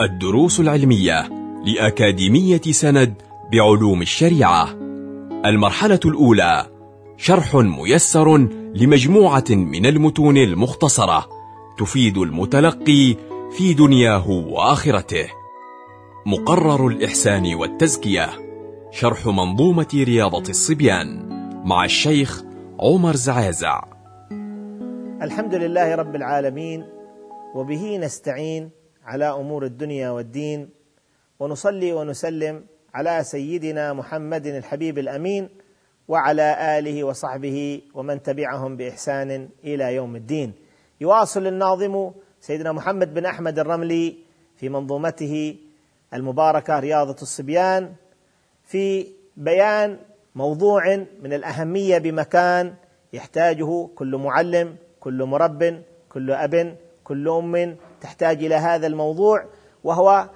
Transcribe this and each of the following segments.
الدروس العلمية لأكاديمية سند بعلوم الشريعة. المرحلة الأولى: شرح ميسر لمجموعة من المتون المختصرة تفيد المتلقي في دنياه وآخرته. مقرر الإحسان والتزكية: شرح منظومة رياضة الصبيان مع الشيخ عمر زعازع. الحمد لله رب العالمين، وبه نستعين على أمور الدنيا والدين، ونصلي ونسلم على سيدنا محمد الحبيب الأمين وعلى آله وصحبه ومن تبعهم بإحسان إلى يوم الدين. يواصل الناظم سيدنا محمد بن أحمد الرملي في منظومته المباركة رياضة الصبيان في بيان موضوع من الأهمية بمكان يحتاجه كل معلم، كل مرب، كل أب، كل أم تحتاج إلى هذا الموضوع، وهو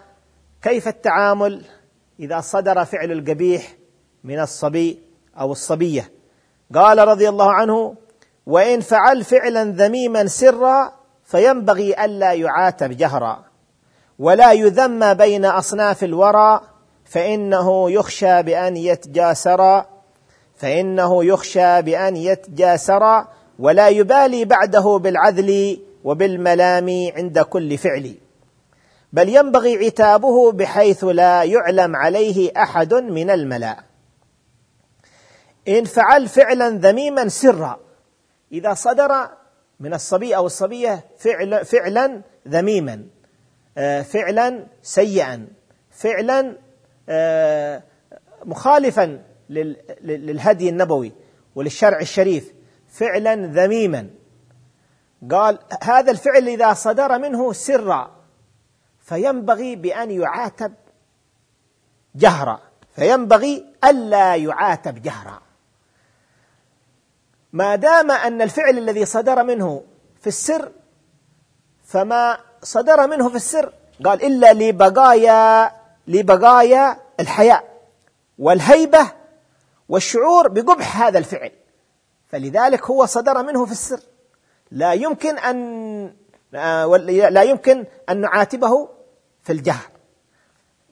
كيف التعامل إذا صدر فعل القبيح من الصبي أو الصبية. قال رضي الله عنه: وإن فعل فعلا ذميما سرا فينبغي ألا يعاتب جهرا، ولا يذم بين أصناف الورى، فإنه يخشى بأن يتجاسر ولا يبالي بعده بالعذل وبالملام عند كل فعل، بل ينبغي عتابه بحيث لا يعلم عليه أحد من الملأ. إن فعل فعلا ذميما سرا، إذا صدر من الصبي أو الصبية فعلا ذميما، فعلا سيئا، فعلا مخالفا للهدي النبوي وللشرع الشريف، فعلا ذميما، قال هذا الفعل إذا صدر منه سرا فينبغي بأن يعاتب جهرا، فينبغي ألا يعاتب جهرا. ما دام أن الفعل الذي صدر منه في السر، فما صدر منه في السر قال إلا لبقايا الحياء والهيبة والشعور بقبح هذا الفعل، فلذلك هو صدر منه في السر، لا يمكن أن نعاتبه في الجهر.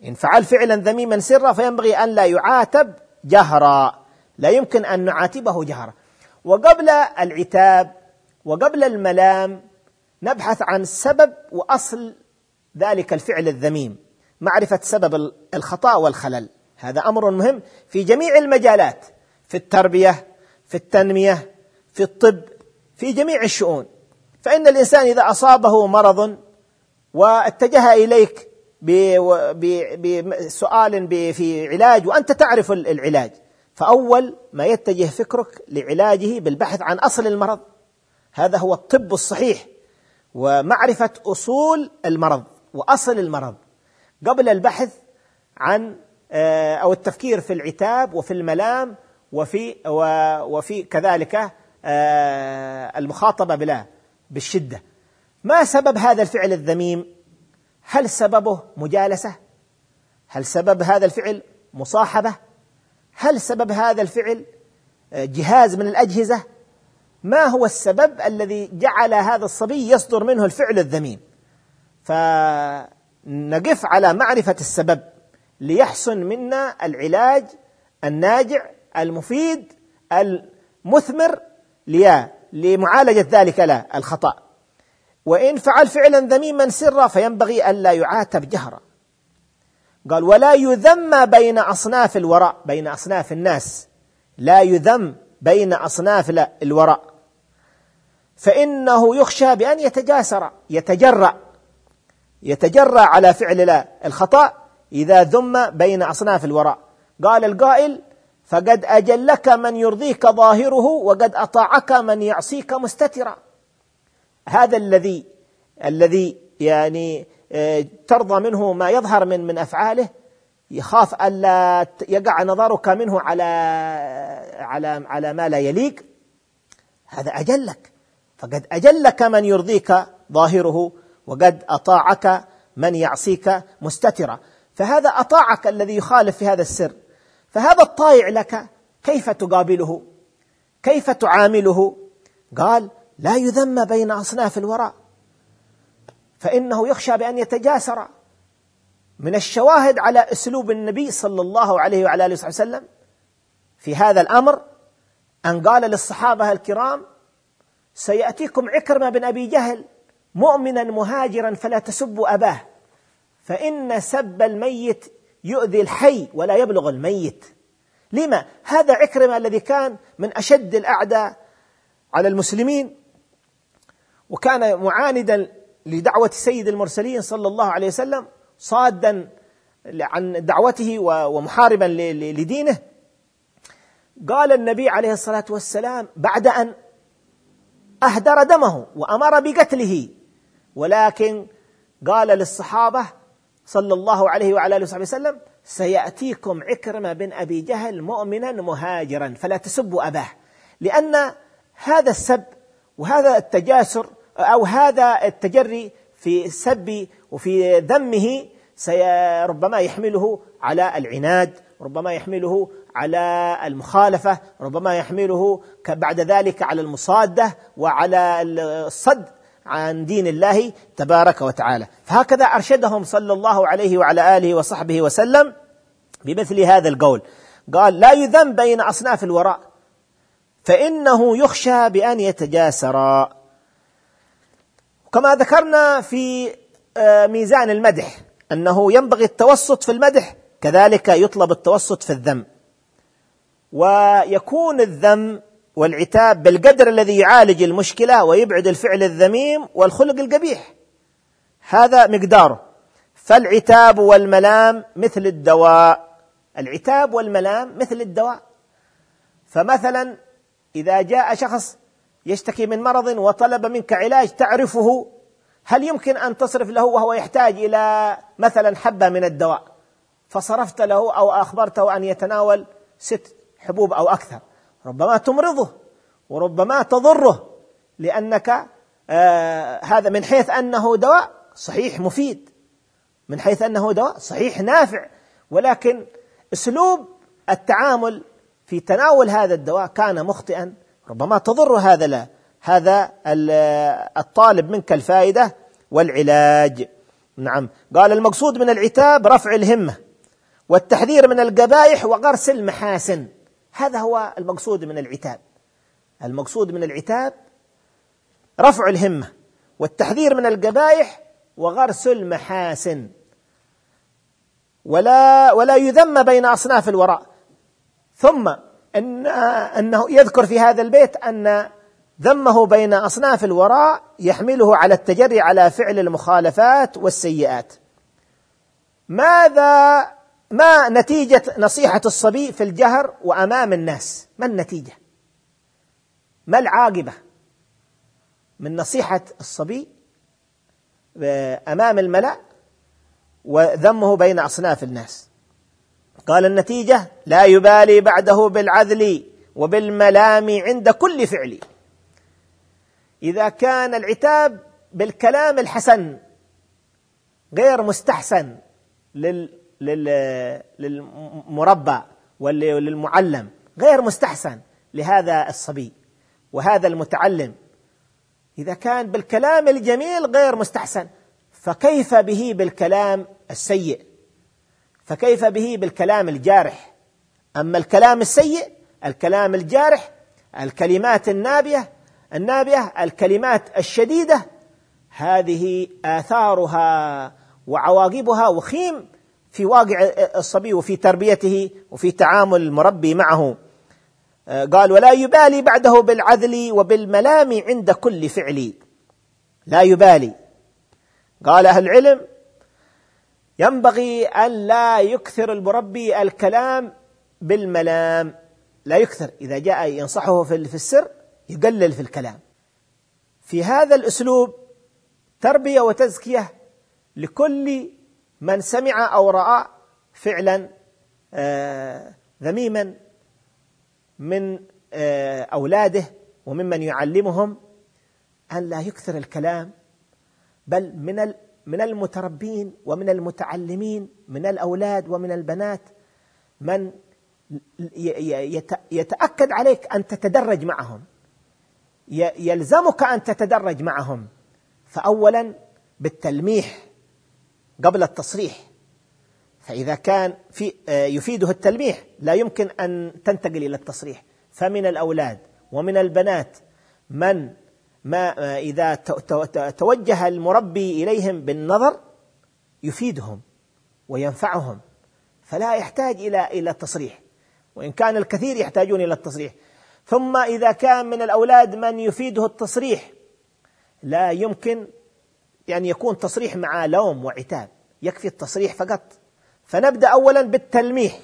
إن فعل فعلا ذميما سرا فينبغي أن لا يعاتب جهرا، لا يمكن أن نعاتبه جهرا. وقبل العتاب وقبل الملام نبحث عن سبب وأصل ذلك الفعل الذميم، معرفة سبب الخطأ والخلل، هذا أمر مهم في جميع المجالات، في التربية، في التنمية، في الطب، في جميع الشؤون. فإن الإنسان إذا أصابه مرض واتجه إليك بسؤال في علاج وأنت تعرف العلاج، فأول ما يتجه فكرك لعلاجه بالبحث عن أصل المرض، هذا هو الطب الصحيح، ومعرفة أصول المرض وأصل المرض قبل البحث عن أو التفكير في العتاب وفي الملام وفي كذلك المخاطبة بالشدة. ما سبب هذا الفعل الذميم؟ هل سببه مجالسة؟ هل سبب هذا الفعل مصاحبة؟ هل سبب هذا الفعل جهاز من الأجهزة؟ ما هو السبب الذي جعل هذا الصبي يصدر منه الفعل الذميم؟ فنقف على معرفة السبب ليحسن منا العلاج الناجع المفيد المثمر لمعالجة ذلك لا الخطأ. وإن فعل فعلا ذميما سرا فينبغي ألا يعاتب جهرا، قال ولا يذم بين أصناف الوراء، بين أصناف الناس، لا يذم بين أصناف الوراء، فإنه يخشى بأن يتجرأ على فعل لا الخطأ إذا ذم بين أصناف الوراء. قال القائل: فقد أجلك من يرضيك ظاهره، وقد أطاعك من يعصيك مستترا. هذا الذي يعني ترضى منه ما يظهر من أفعاله، يخاف ألا يقع نظرك منه على ما لا يليق، هذا أجلك. فقد أجلك من يرضيك ظاهره، وقد أطاعك من يعصيك مستترا. فهذا أطاعك الذي يخالف في هذا السر، فهذا الطائع لك كيف تقابله، كيف تعامله؟ قال لا يذم بين أصناف الوراء، فإنه يخشى بأن يتجاسر، من الشواهد على أسلوب النبي صلى الله عليه وعلى آله وسلم في هذا الأمر أن قال للصحابة الكرام: سيأتيكم عكرمة بن أبي جهل مؤمنا مهاجرا فلا تسبوا أباه، فإن سب الميت يؤذي الحي ولا يبلغ الميت. لما؟ هذا عكرمة الذي كان من أشد الأعداء على المسلمين، وكان معاندا لدعوة سيد المرسلين صلى الله عليه وسلم، صادا عن دعوته ومحاربا لدينه. قال النبي عليه الصلاة والسلام بعد أن أهدر دمه وأمر بقتله، ولكن قال للصحابة صلى الله عليه وعلى آله وصحبه وسلم: سيأتيكم عكرمة بن أبي جهل مؤمنا مهاجرا فلا تسبوا أباه، لأن هذا السب وهذا التجاسر أو هذا التجري في سبه وفي ذمه ربما يحمله على العناد، ربما يحمله على المخالفة، ربما يحمله بعد ذلك على المصادة وعلى الصد عن دين الله تبارك وتعالى. فهكذا أرشدهم صلى الله عليه وعلى آله وصحبه وسلم بمثل هذا القول. قال: لا يذم بين أصناف الوراء فإنه يخشى بأن يتجاسر. كما ذكرنا في ميزان المدح أنه ينبغي التوسط في المدح، كذلك يطلب التوسط في الذم، ويكون الذم والعتاب بالقدر الذي يعالج المشكلة ويبعد الفعل الذميم والخلق القبيح، هذا مقداره. فالعتاب والملام مثل الدواء، العتاب والملام مثل الدواء. فمثلا إذا جاء شخص يشتكي من مرض وطلب منك علاج تعرفه، هل يمكن أن تصرف له وهو يحتاج إلى مثلا حبة من الدواء، فصرفت له أو أخبرته أن يتناول 6 حبوب أو أكثر؟ ربما تمرضه وربما تضره، لأنك هذا من حيث أنه دواء صحيح مفيد، من حيث أنه دواء صحيح نافع، ولكن أسلوب التعامل في تناول هذا الدواء كان مخطئا، ربما تضر هذا الطالب منك الفائدة والعلاج. نعم. قال: المقصود من العتاب رفع الهمة والتحذير من القبائح وغرس المحاسن، هذا هو المقصود من العتاب. المقصود من العتاب رفع الهمة والتحذير من القبائح وغرس المحاسن. ولا يذم بين أصناف الوراء. ثم أنه يذكر في هذا البيت أن ذمه بين أصناف الوراء يحمله على التجري على فعل المخالفات والسيئات. ما نتيجة نصيحة الصبي في الجهر وأمام الناس؟ ما النتيجة؟ ما العاقبة من نصيحة الصبي أمام الملأ وذمه بين أصناف الناس؟ قال: النتيجة: لا يبالي بعده بالعذل وبالملام عند كل فعل. إذا كان العتاب بالكلام الحسن غير مستحسن للمربى وللمعلم، غير مستحسن لهذا الصبي وهذا المتعلم، إذا كان بالكلام الجميل غير مستحسن، فكيف به بالكلام السيء؟ فكيف به بالكلام الجارح؟ أما الكلام السيء، الكلام الجارح، الكلمات النابية، الكلمات الشديدة، هذه آثارها وعواقبها وخيم في واقع الصبي وفي تربيته وفي تعامل المربي معه. قال: ولا يبالي بعده بالعذل وبالملام عند كل فعل. لا يبالي. قال أهل العلم: ينبغي أن لا يكثر المربي الكلام بالملام، لا يكثر. إذا جاء ينصحه في السر يقلل في الكلام. في هذا الأسلوب تربية وتزكية لكل من سمع أو رأى فعلا ذميما من أولاده وممن يعلمهم، أن لا يكثر الكلام، بل من المتربين ومن المتعلمين من الأولاد ومن البنات من يتأكد عليك أن تتدرج معهم، يلزمك أن تتدرج معهم. فأولا بالتلميح قبل التصريح، فإذا كان يفيده التلميح لا يمكن أن تنتقل إلى التصريح. فمن الأولاد ومن البنات من ما إذا توجه المربي إليهم بالنظر يفيدهم وينفعهم، فلا يحتاج إلى التصريح، وإن كان الكثير يحتاجون إلى التصريح. ثم إذا كان من الأولاد من يفيده التصريح لا يمكن يعني يكون تصريح مع لوم وعتاب، يكفي التصريح فقط. فنبدأ أولا بالتلميح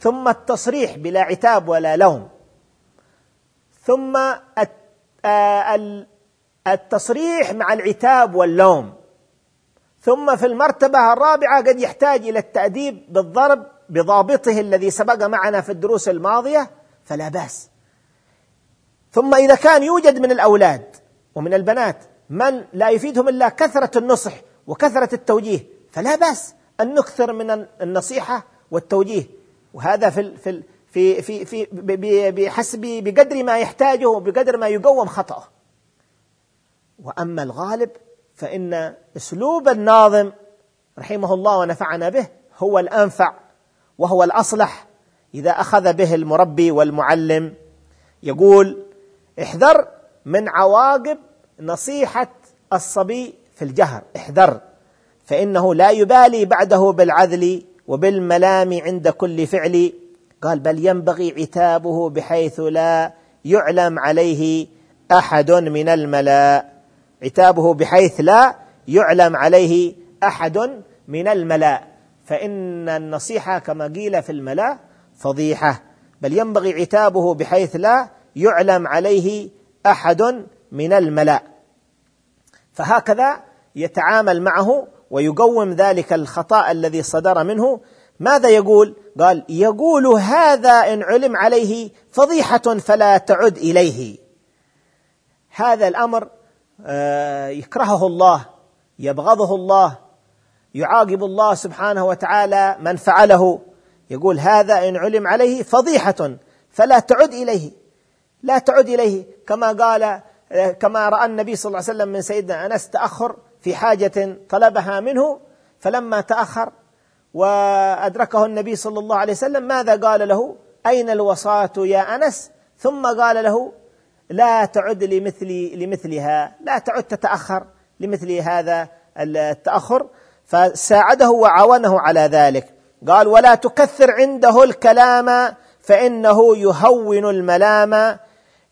ثم التصريح بلا عتاب ولا لوم، ثم التصريح مع العتاب واللوم، ثم في المرتبة الرابعة قد يحتاج إلى التأديب بالضرب بضابطه الذي سبق معنا في الدروس الماضية، فلا بأس. ثم إذا كان يوجد من الأولاد ومن البنات من لا يفيدهم إلا كثرة النصح وكثرة التوجيه، فلا بأس أن نكثر من النصيحة والتوجيه، وهذا بحسب بقدر ما يحتاجه وبقدر ما يقوم خطأه. وأما الغالب فإن أسلوب الناظم رحمه الله ونفعنا به هو الأنفع وهو الأصلح إذا أخذ به المربي والمعلم. يقول: احذر من عواقب نصيحة الصبي في الجهر، احذر، فإنه لا يبالي بعده بالعذل وبالملام عند كل فعل. قال: بل ينبغي عتابه بحيث لا يعلم عليه أحد من الملاء، عتابه بحيث لا يعلم عليه أحد من الملاء، فإن النصيحة كما قيل في الملاء فضيحة. بل ينبغي عتابه بحيث لا يعلم عليه أحد من الملاء، فهكذا يتعامل معه ويقوم ذلك الخطأ الذي صدر منه. ماذا يقول؟ قال: يقول هذا إن علم عليه فضيحة فلا تعد إليه. هذا الأمر يكرهه الله، يبغضه الله، يعاقب الله سبحانه وتعالى من فعله. يقول: هذا إن علم عليه فضيحة فلا تعد إليه، لا تعد إليه، كما قال كما رأى النبي صلى الله عليه وسلم من سيدنا أنس تأخر في حاجة طلبها منه، فلما تأخر وأدركه النبي صلى الله عليه وسلم ماذا قال له؟ أين الوصاة يا أنس؟ ثم قال له: لا تعد لمثلها، لا تعد تتأخر لمثل هذا التأخر. فساعده وعاونه على ذلك. قال: ولا تكثر عنده الكلام فإنه يهون الملام،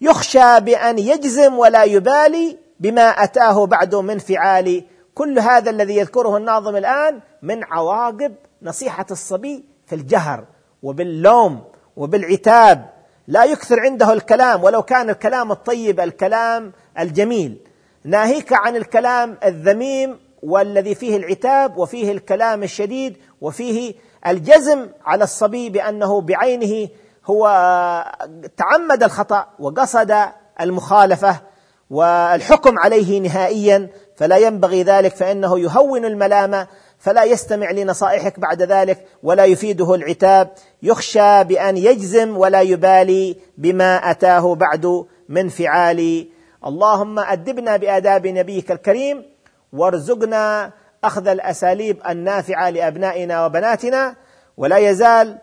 يخشى بأن يجزم ولا يبالي بما أتاه بعد من فعال. كل هذا الذي يذكره الناظم الآن من عواقب نصيحة الصبي في الجهر وباللوم وبالعتاب. لا يكثر عنده الكلام ولو كان الكلام الطيب، الكلام الجميل، ناهيك عن الكلام الذميم والذي فيه العتاب وفيه الكلام الشديد وفيه الجزم على الصبي بأنه بعينه هو تعمد الخطأ وقصد المخالفة والحكم عليه نهائيا، فلا ينبغي ذلك، فإنه يهون الملامة، فلا يستمع لنصائحك بعد ذلك ولا يفيده العتاب، يخشى بأن يجزم ولا يبالي بما أتاه بعد من فعال. اللهم أدبنا بآداب نبيك الكريم، وارزقنا أخذ الأساليب النافعة لأبنائنا وبناتنا. ولا يزال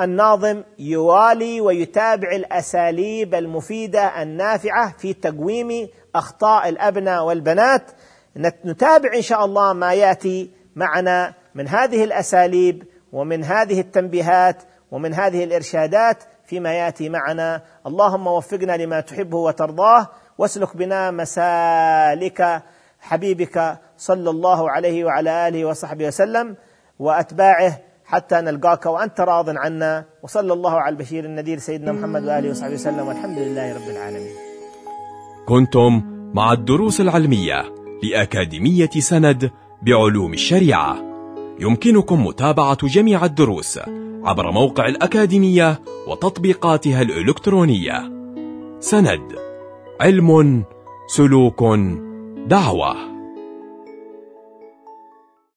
الناظم يوالي ويتابع الأساليب المفيدة النافعة في تقويم أخطاء الأبناء والبنات. نتابع إن شاء الله ما يأتي معنا من هذه الأساليب ومن هذه التنبيهات ومن هذه الإرشادات فيما يأتي معنا. اللهم وفقنا لما تحبه وترضاه، واسلك بنا مسالك حبيبك صلى الله عليه وعلى آله وصحبه وسلم وأتباعه، حتى نلقاك وأنت راض عنا. وصلى الله على البشير النذير سيدنا محمد وآله وصحبه وسلم، والحمد لله رب العالمين. كنتم مع الدروس العلمية لأكاديمية سند بعلوم الشريعة. يمكنكم متابعة جميع الدروس عبر موقع الأكاديمية وتطبيقاتها الإلكترونية. سند، علم، سلوك، دعوة.